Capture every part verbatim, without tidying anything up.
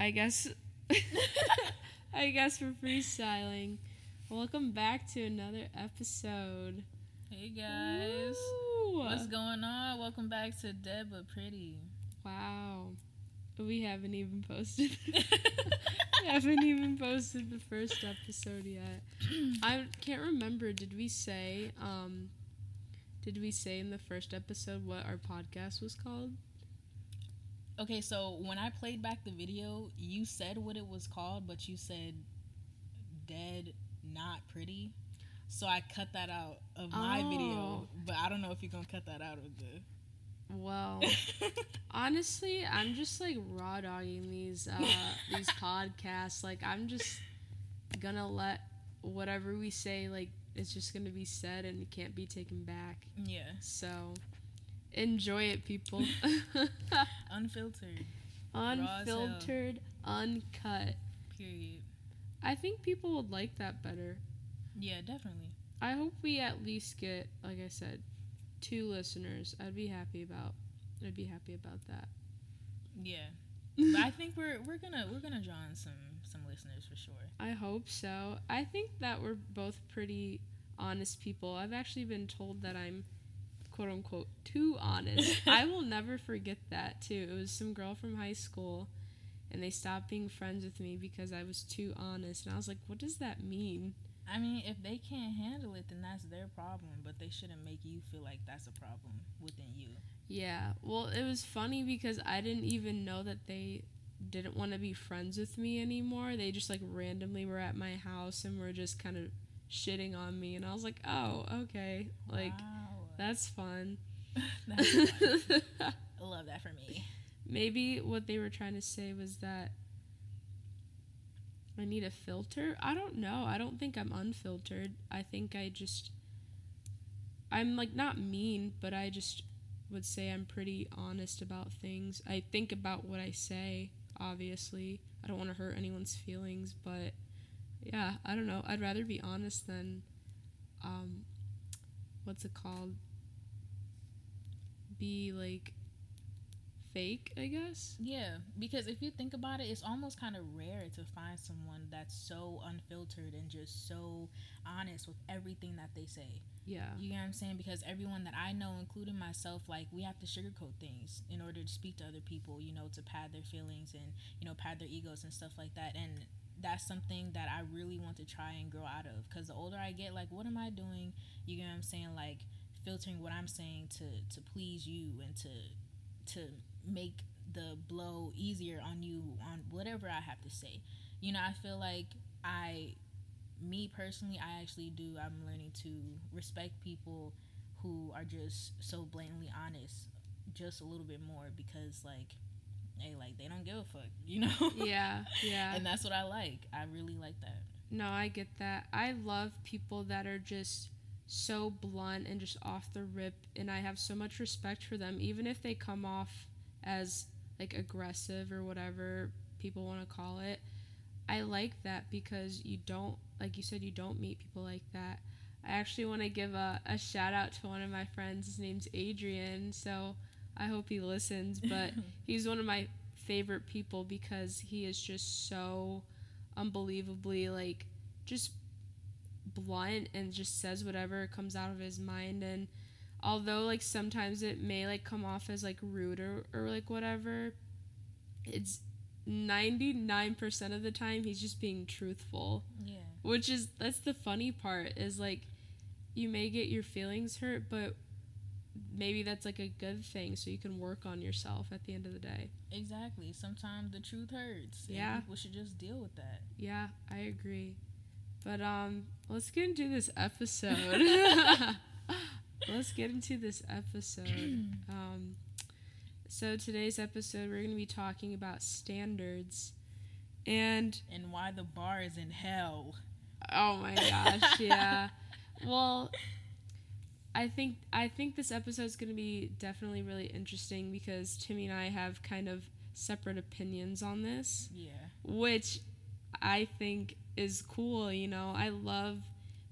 I guess I guess we're freestyling. Welcome back to another episode. Hey guys. Ooh. What's going on? Welcome back to Dead But Pretty. Wow. We haven't even posted We haven't even posted the first episode yet. I can't remember, did we say um did we say in the first episode what our podcast was called? Okay, so when I played back the video, you said what it was called, but you said Dead Not Pretty. So I cut that out of my oh. video, but I don't know if you're going to cut that out of the... Well, honestly, I'm just, like, raw-dogging these, uh, these podcasts. Like, I'm just going to let whatever we say, like, it's just going to be said and it can't be taken back. Yeah. So... enjoy it, people. Unfiltered. Unfiltered, uncut. Period. I think people would like that better. Yeah, definitely. I hope we at least get, like I said, two listeners. I'd be happy about I'd be happy about that. Yeah. But I think we're we're gonna we're gonna draw in some, some listeners for sure. I hope so. I think that we're both pretty honest people. I've actually been told that I'm "quote unquote" too honest. I will never forget that too. It was some girl from high school, and they stopped being friends with me because I was too honest. And I was like, "What does that mean?" I mean, if they can't handle it, then that's their problem. But they shouldn't make you feel like that's a problem within you. Yeah. Well, it was funny because I didn't even know that they didn't want to be friends with me anymore. They just like randomly were at my house and were just kind of shitting on me. And I was like, "Oh, okay." Like. Wow. That's fun. That's fun. I love that for me. Maybe what they were trying to say was that I need a filter. I don't know. I don't think I'm unfiltered. I think I just... I'm, like, not mean, but I just would say I'm pretty honest about things. I think about what I say, obviously. I don't want to hurt anyone's feelings, but, yeah, I don't know. I'd rather be honest than... um, what's it called? Be, like, fake, I guess? Yeah, because if you think about it, it's almost kind of rare to find someone that's so unfiltered and just so honest with everything that they say. Yeah. You know what I'm saying? Because everyone that I know, including myself, like, we have to sugarcoat things in order to speak to other people, you know, to pad their feelings and, you know, pad their egos and stuff like that. And that's something that I really want to try and grow out of, because the older I get, like, what am I doing? You know what I'm saying? Like, filtering what I'm saying to, to please you and to to make the blow easier on you on whatever I have to say. You know, I feel like I, me personally, I actually do. I'm learning to respect people who are just so blatantly honest just a little bit more, because, like, hey, like, they don't give a fuck, you know? Yeah, yeah. And that's what I like. I really like that. No, I get that. I love people that are just so blunt and just off the rip, and I have so much respect for them, even if they come off as, like, aggressive or whatever people want to call it. I like that because you don't, like you said, you don't meet people like that. I actually want to give a, a shout-out to one of my friends. His name's Adrian, so... I hope he listens, but he's one of my favorite people because he is just so unbelievably, like, just blunt and just says whatever comes out of his mind. And although, like, sometimes it may, like, come off as, like, rude or, or like, whatever, it's ninety-nine percent of the time he's just being truthful. Yeah. Which is, that's the funny part, is, like, you may get your feelings hurt, but... maybe that's, like, a good thing, so you can work on yourself at the end of the day. Exactly. Sometimes the truth hurts. Yeah. We should just deal with that. Yeah, I agree. But, um, let's get into this episode. let's get into this episode. Um, so today's episode, we're going to be talking about standards. And... and why the bar is in hell. Oh, my gosh, yeah. Well... I think I think this episode's going to be definitely really interesting because Timmy and I have kind of separate opinions on this. Yeah. Which I think is cool, you know. I love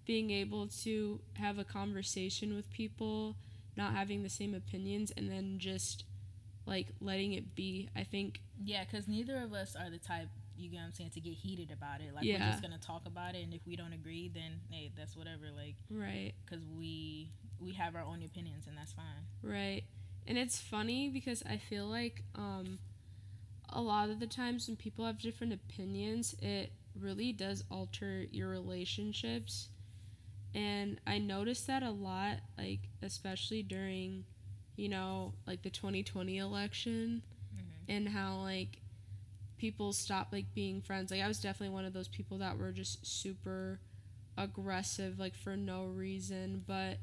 being able to have a conversation with people, not having the same opinions, and then just, like, letting it be. I think Yeah, because neither of us are the type, you get what I'm saying, to get heated about it. Like, yeah. we're just going to talk about it, and if we don't agree, then, hey, that's whatever. Like, right. Because we, we have our own opinions, and that's fine. Right. And it's funny because I feel like um, a lot of the times when people have different opinions, it really does alter your relationships. And I noticed that a lot, like, especially during, you know, like, the twenty twenty election. Mm-hmm. And how, like, people stopped, like, being friends. Like, I was definitely one of those people that were just super aggressive, like, for no reason. But,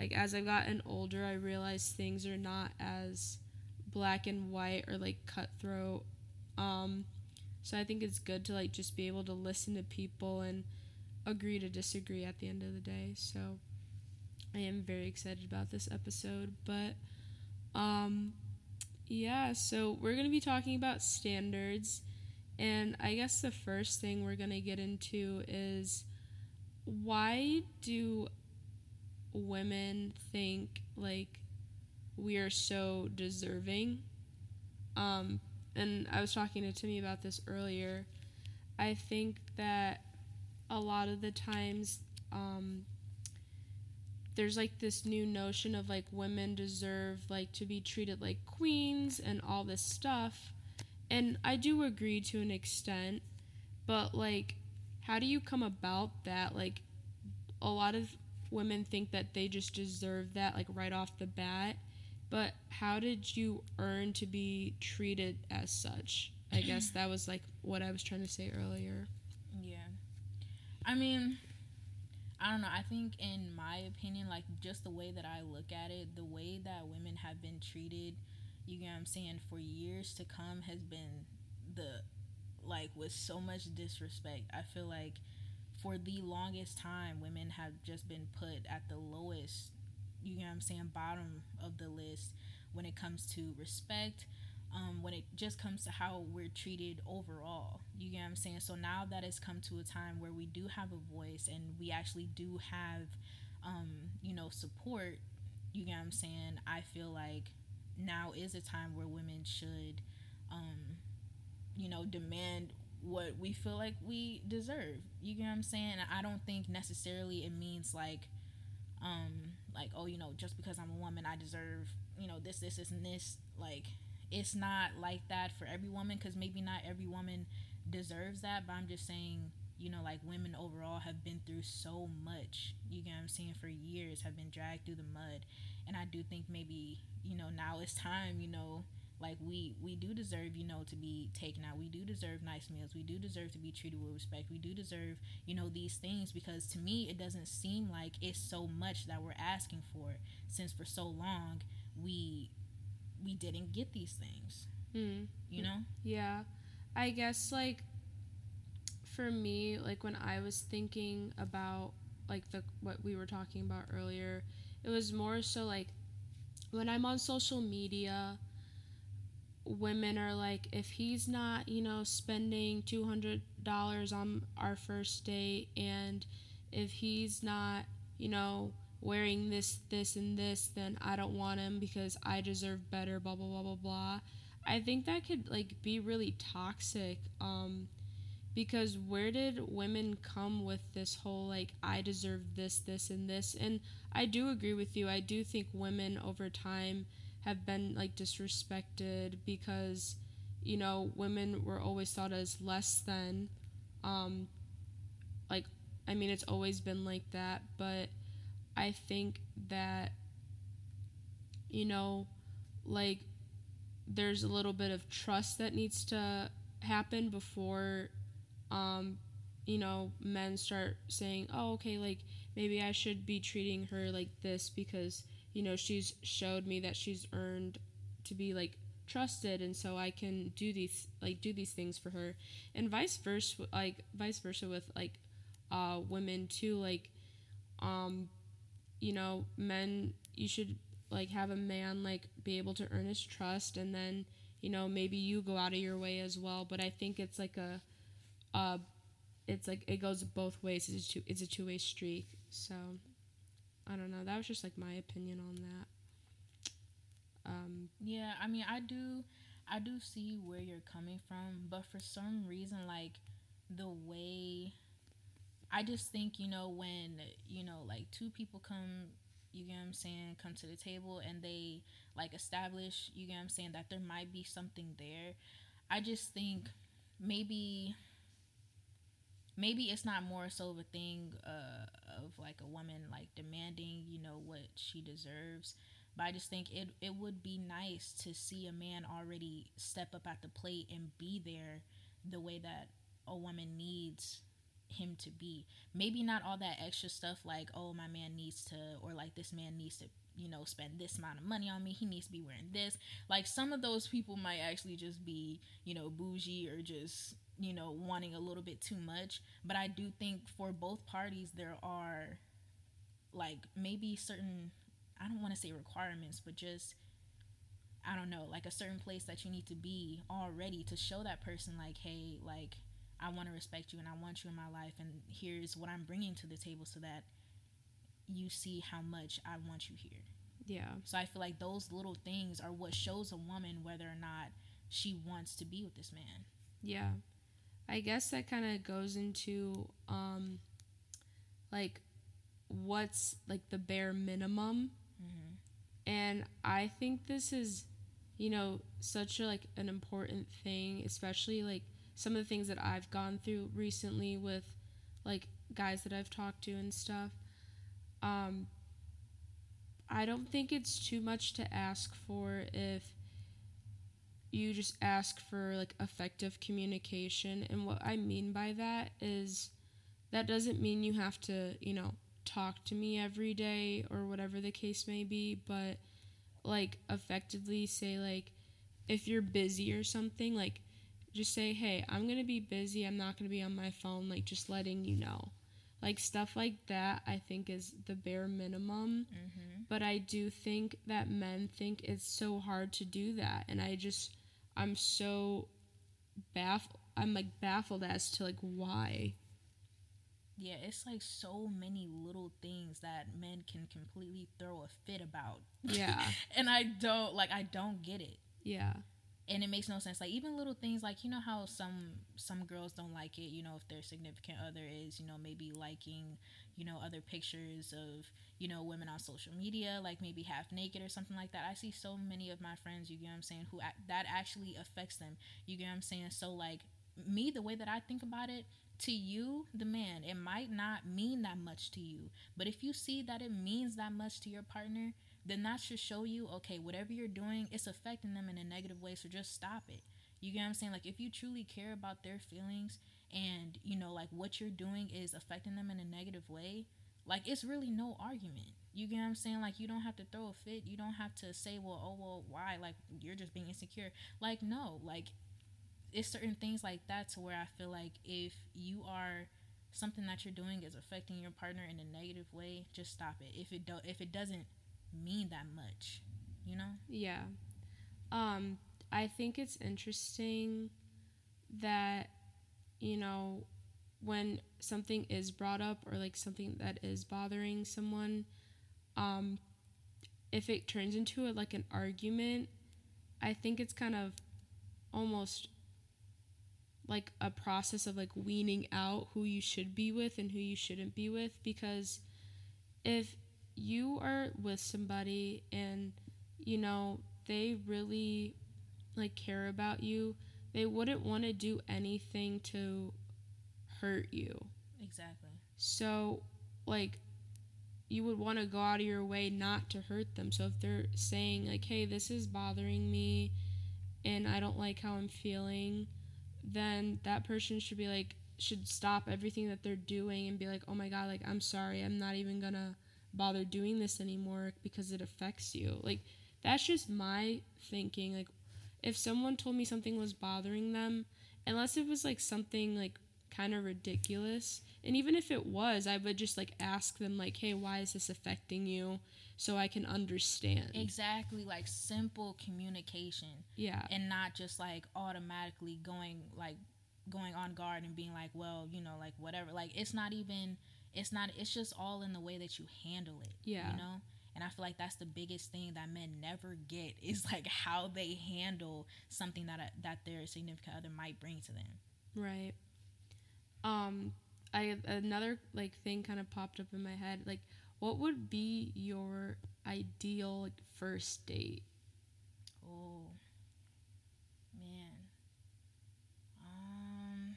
like, as I've gotten older, I realized things are not as black and white or, like, cutthroat. Um, so I think it's good to, like, just be able to listen to people and agree to disagree at the end of the day. So I am very excited about this episode. But, um, yeah, so we're going to be talking about standards. And I guess the first thing we're going to get into is, why do women think, like, we are so deserving? Um, and I was talking to Timmy about this earlier. I think that a lot of the times, um, there's, like, this new notion of, like, women deserve, like, to be treated like queens and all this stuff. And I do agree to an extent, but, like, how do you come about that? Like, a lot of women think that they just deserve that, like, right off the bat. But how did you earn to be treated as such? I guess that was, like, what I was trying to say earlier. Yeah. I mean, I don't know. I think, in my opinion, like, just the way that I look at it, the way that women have been treated, you get what I'm saying, for years to come has been the, like, with so much disrespect. I feel like for the longest time, women have just been put at the lowest, you know what I'm saying, bottom of the list when it comes to respect, um, when it just comes to how we're treated overall, you know what I'm saying? So now that it's come to a time where we do have a voice and we actually do have, um, you know, support, you know what I'm saying, I feel like now is a time where women should, um, you know, demand what we feel like we deserve. You get what I'm saying? I don't think necessarily it means like, um, like, oh, you know, just because I'm a woman, I deserve, you know, this, this, this, and this. Like, it's not like that for every woman, because maybe not every woman deserves that, but I'm just saying, you know, like, women overall have been through so much, you get what I'm saying, for years, have been dragged through the mud, and I do think maybe, you know, now it's time, you know, like, we, we do deserve, you know, to be taken out. We do deserve nice meals. We do deserve to be treated with respect. We do deserve, you know, these things, because to me, it doesn't seem like it's so much that we're asking for, since for so long we we didn't get these things, mm. you know? Yeah. I guess, like, for me, like, when I was thinking about, like, the what we were talking about earlier, it was more so, like, when I'm on social media, women are like, if he's not, you know, spending two hundred dollars on our first date, and if he's not, you know, wearing this, this, and this, then I don't want him because I deserve better, blah, blah, blah, blah, blah. I think that could, like, be really toxic, um, because where did women come with this whole, like, I deserve this, this, and this? And I do agree with you. I do think women over time have been, like, disrespected because, you know, women were always thought as less than, um, like, I mean, it's always been like that, but I think that, you know, like, there's a little bit of trust that needs to happen before, um, you know, men start saying, oh, okay, like, maybe I should be treating her like this because, you know, she's showed me that she's earned to be, like, trusted, and so I can do these, like, do these things for her, and vice versa, like, vice versa with, like, uh, women, too, like, um, you know, men, you should, like, have a man, like, be able to earn his trust, and then, you know, maybe you go out of your way as well, but I think it's, like, a, uh, it's, like, it goes both ways, it's a, two, it's a two-way street, so I don't know. That was just, like, my opinion on that. Um, yeah, I mean, I do, I do see where you're coming from, but for some reason, like, the way, I just think, you know, when, you know, like, two people come, you get what I'm saying, come to the table and they, like, establish, you get what I'm saying, that there might be something there. I just think maybe, maybe it's not more so of a thing uh, of, like, a woman, like, demanding, you know, what she deserves. But I just think it, it would be nice to see a man already step up at the plate and be there the way that a woman needs him to be. Maybe not all that extra stuff like, oh, my man needs to, or like this man needs to, you know, spend this amount of money on me. He needs to be wearing this. Like, some of those people might actually just be, you know, bougie or just, you know, wanting a little bit too much. But I do think for both parties, there are, like, maybe certain, I don't want to say requirements, but just, I don't know, like a certain place that you need to be already to show that person, like, hey, like, I want to respect you and I want you in my life, and here's what I'm bringing to the table so that you see how much I want you here. Yeah. So I feel like those little things are what shows a woman whether or not she wants to be with this man. Yeah. I guess that kind of goes into, um, like, what's, like, the bare minimum. Mm-hmm. And I think this is, you know, such a, like, an important thing, especially, like, some of the things that I've gone through recently with, like, guys that I've talked to and stuff. Um, I don't think it's too much to ask for if you just ask for, like, effective communication. And what I mean by that is that doesn't mean you have to, you know, talk to me every day or whatever the case may be, but, like, effectively say, like, if you're busy or something, like, just say, hey, I'm gonna be busy, I'm not gonna be on my phone, like, just letting you know. Like, stuff like that I think is the bare minimum. Mm-hmm. But I do think that men think it's so hard to do that, and I just I'm so baffled I'm like baffled as to, like, why. Yeah, it's, like, so many little things that men can completely throw a fit about. Yeah. And I don't, like, I don't get it. Yeah. And it makes no sense. Like, even little things, like, you know how some some girls don't like it, you know, if their significant other is, you know, maybe liking, you know, other pictures of, you know, women on social media, like, maybe half naked or something like that. I see so many of my friends, you get what I'm saying, who a- that actually affects them. You get what I'm saying? So, like, me, the way that I think about it, to you, the man, it might not mean that much to you. But if you see that it means that much to your partner, then that should show you, okay, whatever you're doing, it's affecting them in a negative way, so just stop it. You get what I'm saying? Like, if you truly care about their feelings and, you know, like, what you're doing is affecting them in a negative way, like, it's really no argument. You get what I'm saying? Like, you don't have to throw a fit. You don't have to say, well, oh, well, why? Like, you're just being insecure. Like, no. Like, it's certain things like that to where I feel like if you are... something that you're doing is affecting your partner in a negative way, just stop it. If it do- if it doesn't mean that much, you know? Yeah. Um, I think it's interesting that, you know, when something is brought up or, like, something that is bothering someone, um, if it turns into, a, like, an argument, I think it's kind of almost... like, a process of, like, weaning out who you should be with and who you shouldn't be with, because if you are with somebody and, you know, they really, like, care about you, they wouldn't want to do anything to hurt you. Exactly. So, like, you would want to go out of your way not to hurt them. So if they're saying, like, hey, this is bothering me and I don't like how I'm feeling... then that person should be, like, should stop everything that they're doing and be like, oh, my God, like, I'm sorry, I'm not even gonna bother doing this anymore because it affects you. Like, that's just my thinking. Like, if someone told me something was bothering them, unless it was, like, something, like, kind of ridiculous, and even if it was, I would just, like, ask them, like, hey, why is this affecting you? So I can understand. Exactly, like, simple communication. Yeah. And not just, like, automatically going, like, going on guard and being like, well, you know, like, whatever. Like, it's not even, it's not, it's just all in the way that you handle it. Yeah. You know? And I feel like that's the biggest thing that men never get, is like how they handle something that that their significant other might bring to them. Right. Um, I another like thing kind of popped up in my head. Like, what would be your ideal like, first date? Oh, man. Um,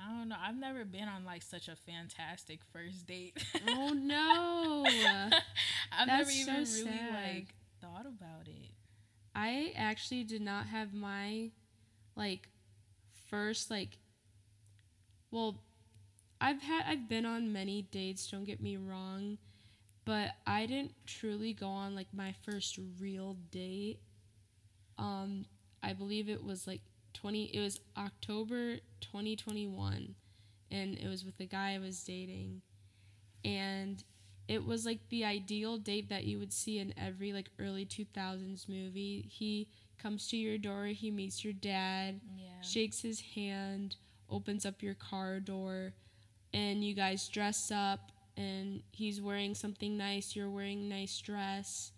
I don't know. I've never been on like such a fantastic first date. Oh no! I've That's never even so really sad. like thought about it. I actually did not have my like first like. Well, I've had I've been on many dates. Don't get me wrong. But I didn't truly go on, like, my first real date. Um, I believe it was, like, twenty... It was October twenty twenty-one. And it was with the guy I was dating. And it was, like, the ideal date that you would see in every, like, early two thousands movie. He comes to your door. He meets your dad. Yeah. Shakes his hand. Opens up your car door. And you guys dress up. And he's wearing something nice, you're wearing a nice dress,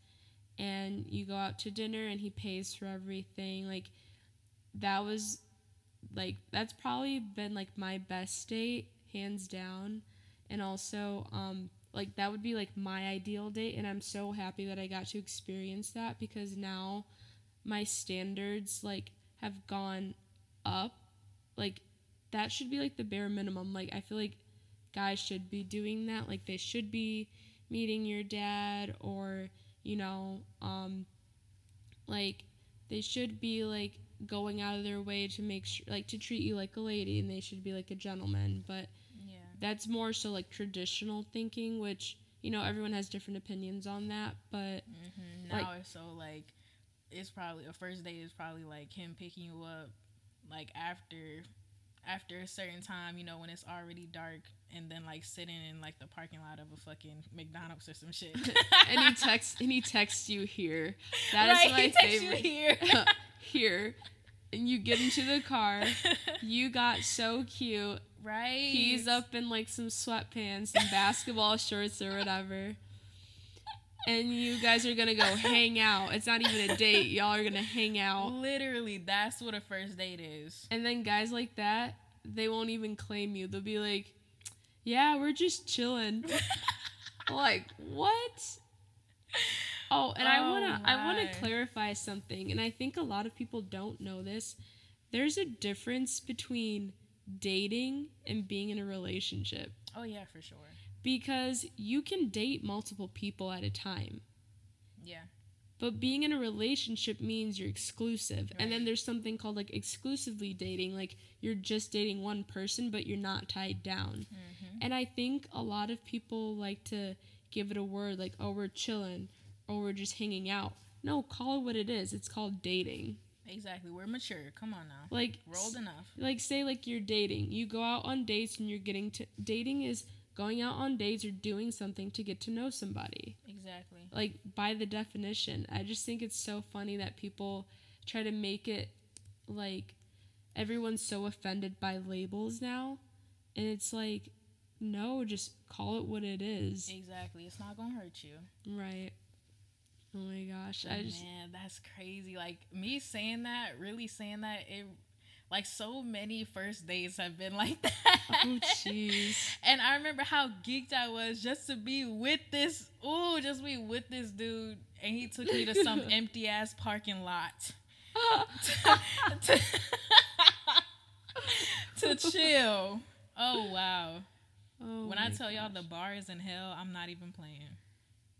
and you go out to dinner, and he pays for everything. Like, that was, like, that's probably been, like, my best date, hands down. And also, um, like, that would be, like, my ideal date, and I'm so happy that I got to experience that, because now my standards, like, have gone up. Like, that should be, like, the bare minimum. Like, I feel like guys should be doing that. Like, they should be meeting your dad, or, you know, um, like, they should be, like, going out of their way to make sure, like, to treat you like a lady, and they should be like a gentleman. But yeah, that's more so, like, traditional thinking, which, you know, everyone has different opinions on that, but... Mm-hmm. Now like, it's so, like, it's probably, a first date is probably, like, him picking you up, like, after... after a certain time, you know, when it's already dark, and then, like, sitting in, like, the parking lot of a fucking McDonald's or some shit. and he texts and he texts you here. That right, is my he texts favorite. You here. Here. And you get into the car. You got so cute. Right. He's up in, like, some sweatpants and basketball shorts or whatever. And you guys are going to go hang out. It's not even a date. Y'all are going to hang out. Literally, that's what a first date is. And then guys like that, they won't even claim you. They'll be like, yeah, we're just chilling. Like, what? Oh, and oh I want to I want to clarify something. And I think a lot of people don't know this. There's a difference between dating and being in a relationship. Oh, yeah, for sure. Because you can date multiple people at a time. Yeah. But being in a relationship means you're exclusive. Right. And then there's something called, like, exclusively dating. Like, you're just dating one person, but you're not tied down. Mm-hmm. And I think a lot of people like to give it a word, like, oh, we're chilling, or we're just hanging out. No, call it what it is. It's called dating. Exactly. We're mature. Come on now. Like, rolled enough. Like, say, like, you're dating. You go out on dates, and you're getting to... Dating is... going out on dates or doing something to get to know somebody. Exactly. Like, by the definition. I just think it's so funny that people try to make it, like, everyone's so offended by labels now. And it's like, no, just call it what it is. Exactly. It's not gonna hurt you. Right. Oh, my gosh. I just... Man, that's crazy. Like, me saying that, really saying that, it... Like, so many first dates have been like that. Oh, jeez. And I remember how geeked I was just to be with this, ooh, just be with this dude. And he took me to some empty-ass parking lot to, to, to chill. Oh, wow. Oh, when I tell gosh. y'all the bar is in hell, I'm not even playing.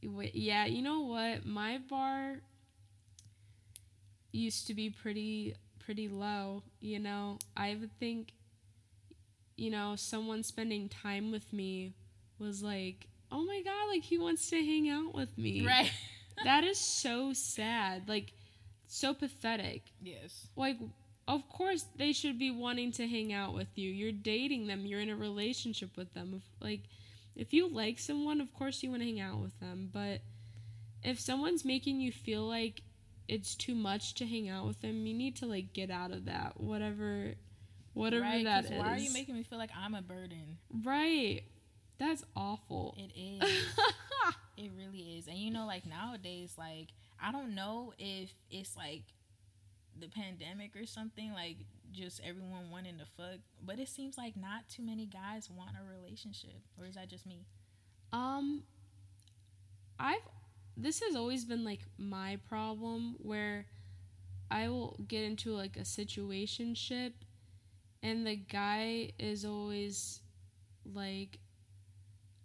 Wait, yeah, you know what? My bar used to be pretty... pretty low, you know. I would think, you know, someone spending time with me was like, oh my god, like, he wants to hang out with me. Right. That is so sad. Like, so pathetic. Yes. Like, of course they should be wanting to hang out with you. You're dating them. You're in a relationship with them. Like, if you like someone, of course you want to hang out with them. But if someone's making you feel like it's too much to hang out with them, you need to, like, get out of that, whatever whatever right, that is. Why are you making me feel like I'm a burden? Right. That's awful. It is. It really is. And, you know, like, nowadays, like, I don't know if it's, like, the pandemic or something, like, just everyone wanting to fuck, but it seems like not too many guys want a relationship. Or is that just me? Um, I've, this has always been, like, my problem, where I will get into, like, a situationship, and the guy is always, like,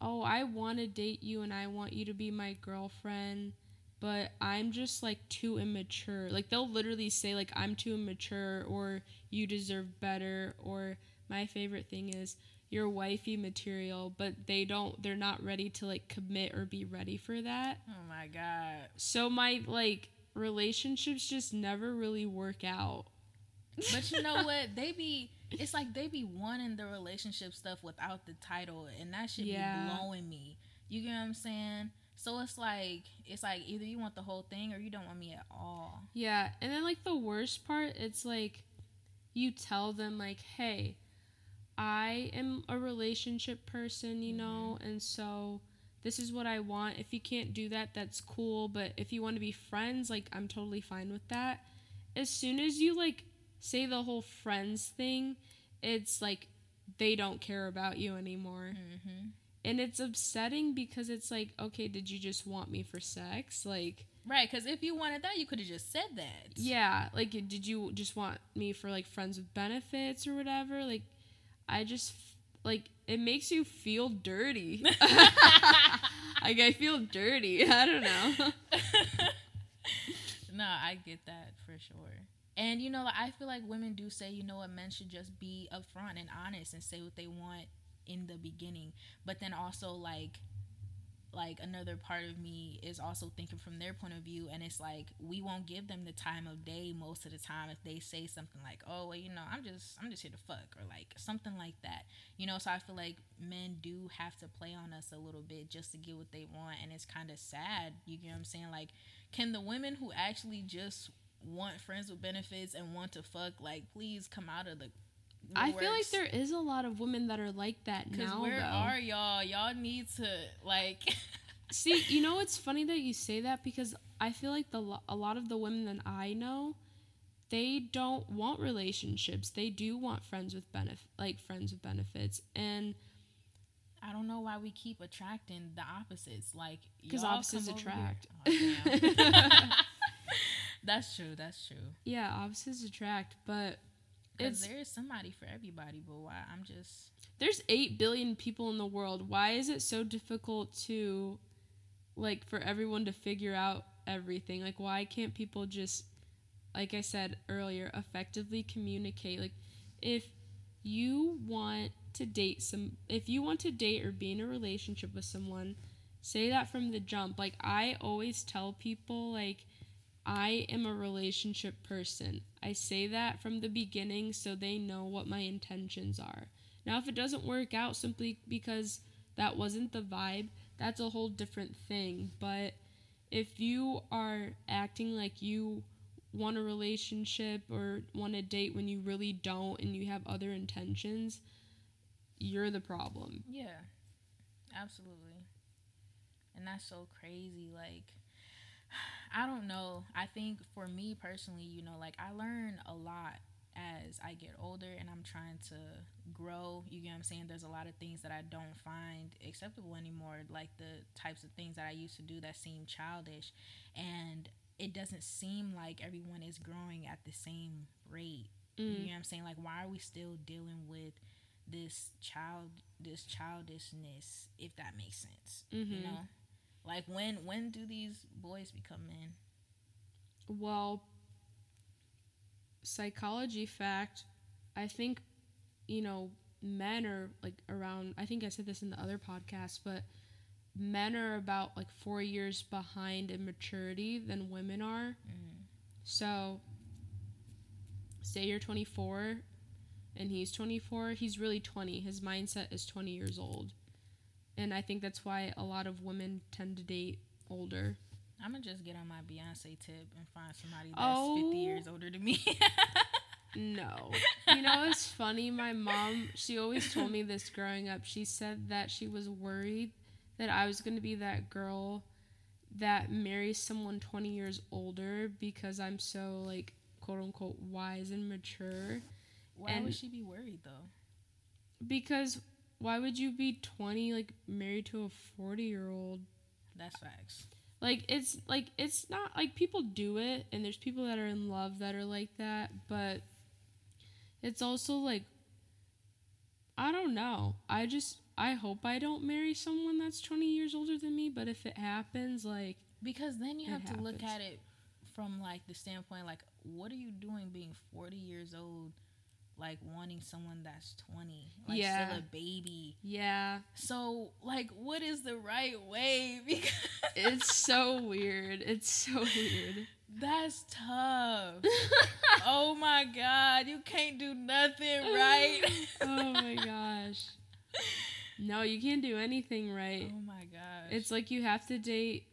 oh, I want to date you and I want you to be my girlfriend, but I'm just, like, too immature. Like, they'll literally say, like, I'm too immature, or you deserve better, or my favorite thing is your wifey material, but they don't, they're not ready to, like, commit or be ready for that. Oh, my God. So my, like, relationships just never really work out. But you know what? They be... It's like they be wanting the relationship stuff without the title, and that should yeah. be blowing me. You get what I'm saying? So it's like, it's like either you want the whole thing or you don't want me at all. Yeah, and then, like, the worst part, it's like you tell them, like, hey, I am a relationship person, you mm-hmm. know, and so this is what I want. If you can't do that, that's cool, but if you want to be friends, like, I'm totally fine with that. As soon as you, like, say the whole friends thing, it's like they don't care about you anymore. Mm-hmm. And it's upsetting because it's like, okay, did you just want me for sex? Like, right, because if you wanted that, you could have just said that. Yeah, like, did you just want me for, like, friends with benefits or whatever? Like, I just, like, it makes you feel dirty. Like, I feel dirty. I don't know. No, I get that for sure. And, you know, like, I feel like women do say, you know what, men should just be upfront and honest and say what they want in the beginning. But then also, like, like another part of me is also thinking from their point of view. And it's like, we won't give them the time of day most of the time if they say something like, oh, well, you know, I'm just I'm just here to fuck, or, like, something like that. You know, so I feel like men do have to play on us a little bit just to get what they want. And it's kind of sad. You get what I'm saying? Like, can the women who actually just want friends with benefits and want to fuck, like, please come out of the I works. Feel like there is a lot of women that are like that now. Where though. Are y'all? Y'all need to, like... See, you know, it's funny that you say that, because I feel like the a lot of the women that I know, they don't want relationships. They do want friends with benefit, like, friends with benefits, and I don't know why we keep attracting the opposites. Like, because opposites attract. Oh, that's true, that's true. Yeah, opposites attract, but... Because there is somebody for everybody, but why? I'm just... There's eight billion people in the world. Why is it so difficult to, like, for everyone to figure out everything? Like, why can't people just, like I said earlier, effectively communicate? Like, if you want to date some... If you want to date or be in a relationship with someone, say that from the jump. Like, I always tell people, like... I am a relationship person. I say that from the beginning so they know what my intentions are. Now, if it doesn't work out simply because that wasn't the vibe, that's a whole different thing. But if you are acting like you want a relationship or want a date when you really don't and you have other intentions, you're the problem. Yeah, absolutely. And that's so crazy, like... I don't know. I think for me personally, you know, like, I learn a lot as I get older and I'm trying to grow. You get what I'm saying? There's a lot of things that I don't find acceptable anymore, like the types of things that I used to do that seem childish. And it doesn't seem like everyone is growing at the same rate. Mm. You know what I'm saying? Like, why are we still dealing with this child, this childishness, if that makes sense? Mm-hmm. You know? Like, when when do these boys become men? Well, psychology fact, I think, you know, men are, like, around, I think I said this in the other podcast, but men are about, like, four years behind in maturity than women are. Mm. So, say you're twenty-four, and he's twenty-four, he's really twenty. His mindset is twenty years old. And I think that's why a lot of women tend to date older. I'm going to just get on my Beyonce tip and find somebody that's oh. fifty years older than me. No. You know, it's funny. My mom, she always told me this growing up. She said that she was worried that I was going to be that girl that marries someone twenty years older because I'm so, like, quote-unquote wise and mature. Why and would she be worried, though? Because why would you be twenty, like, married to a forty-year-old? That's facts. Like, it's, like, it's not, like, people do it, and there's people that are in love that are like that, but it's also, like, I don't know. I just, I hope I don't marry someone that's twenty years older than me, but if it happens, like... Because then you have happens. to look at it from, like, the standpoint, like, what are you doing being forty years old, like, wanting someone that's twenty? Like, yeah. still a baby. Yeah. So, like, what is the right way? Because it's so weird. It's so weird. That's tough. Oh, my God. You can't do nothing right. Oh, my gosh. No, you can't do anything right. Oh, my gosh. It's like you have to date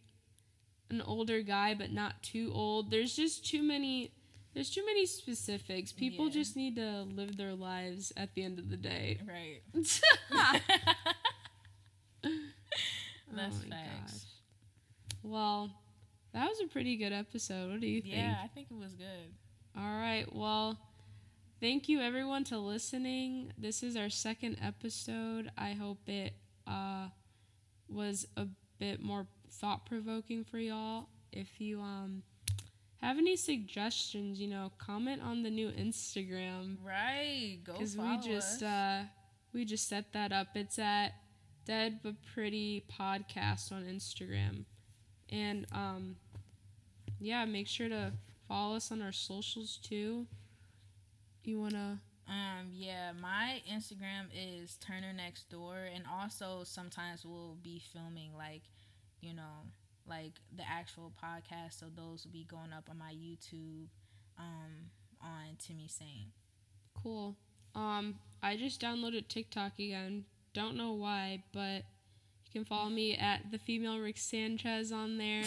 an older guy, but not too old. There's just too many... There's too many specifics. People yeah. just need to live their lives at the end of the day. Right. That's oh facts. Gosh. Well, that was a pretty good episode. What do you think? Yeah, I think it was good. All right. Well, thank you, everyone, to listening. This is our second episode. I hope it uh, was a bit more thought-provoking for y'all. If you... um. Have any suggestions, you know, comment on the new Instagram. Right, go follow us. Because we just, uh, we just set that up. It's at Dead But Pretty Podcast on Instagram. And, um, yeah, make sure to follow us on our socials, too. You want to... Um, yeah, my Instagram is Turner Next Door. And also, sometimes we'll be filming, like, you know... like the actual podcast, so those will be going up on my YouTube um on Timmy Sang. Cool. Um I just downloaded TikTok again. Don't know why, but you can follow me at the female Rick Sanchez on there.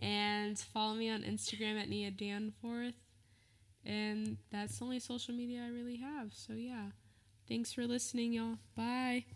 And follow me on Instagram at Nia Danforth. And that's the only social media I really have. So yeah. Thanks for listening, y'all. Bye.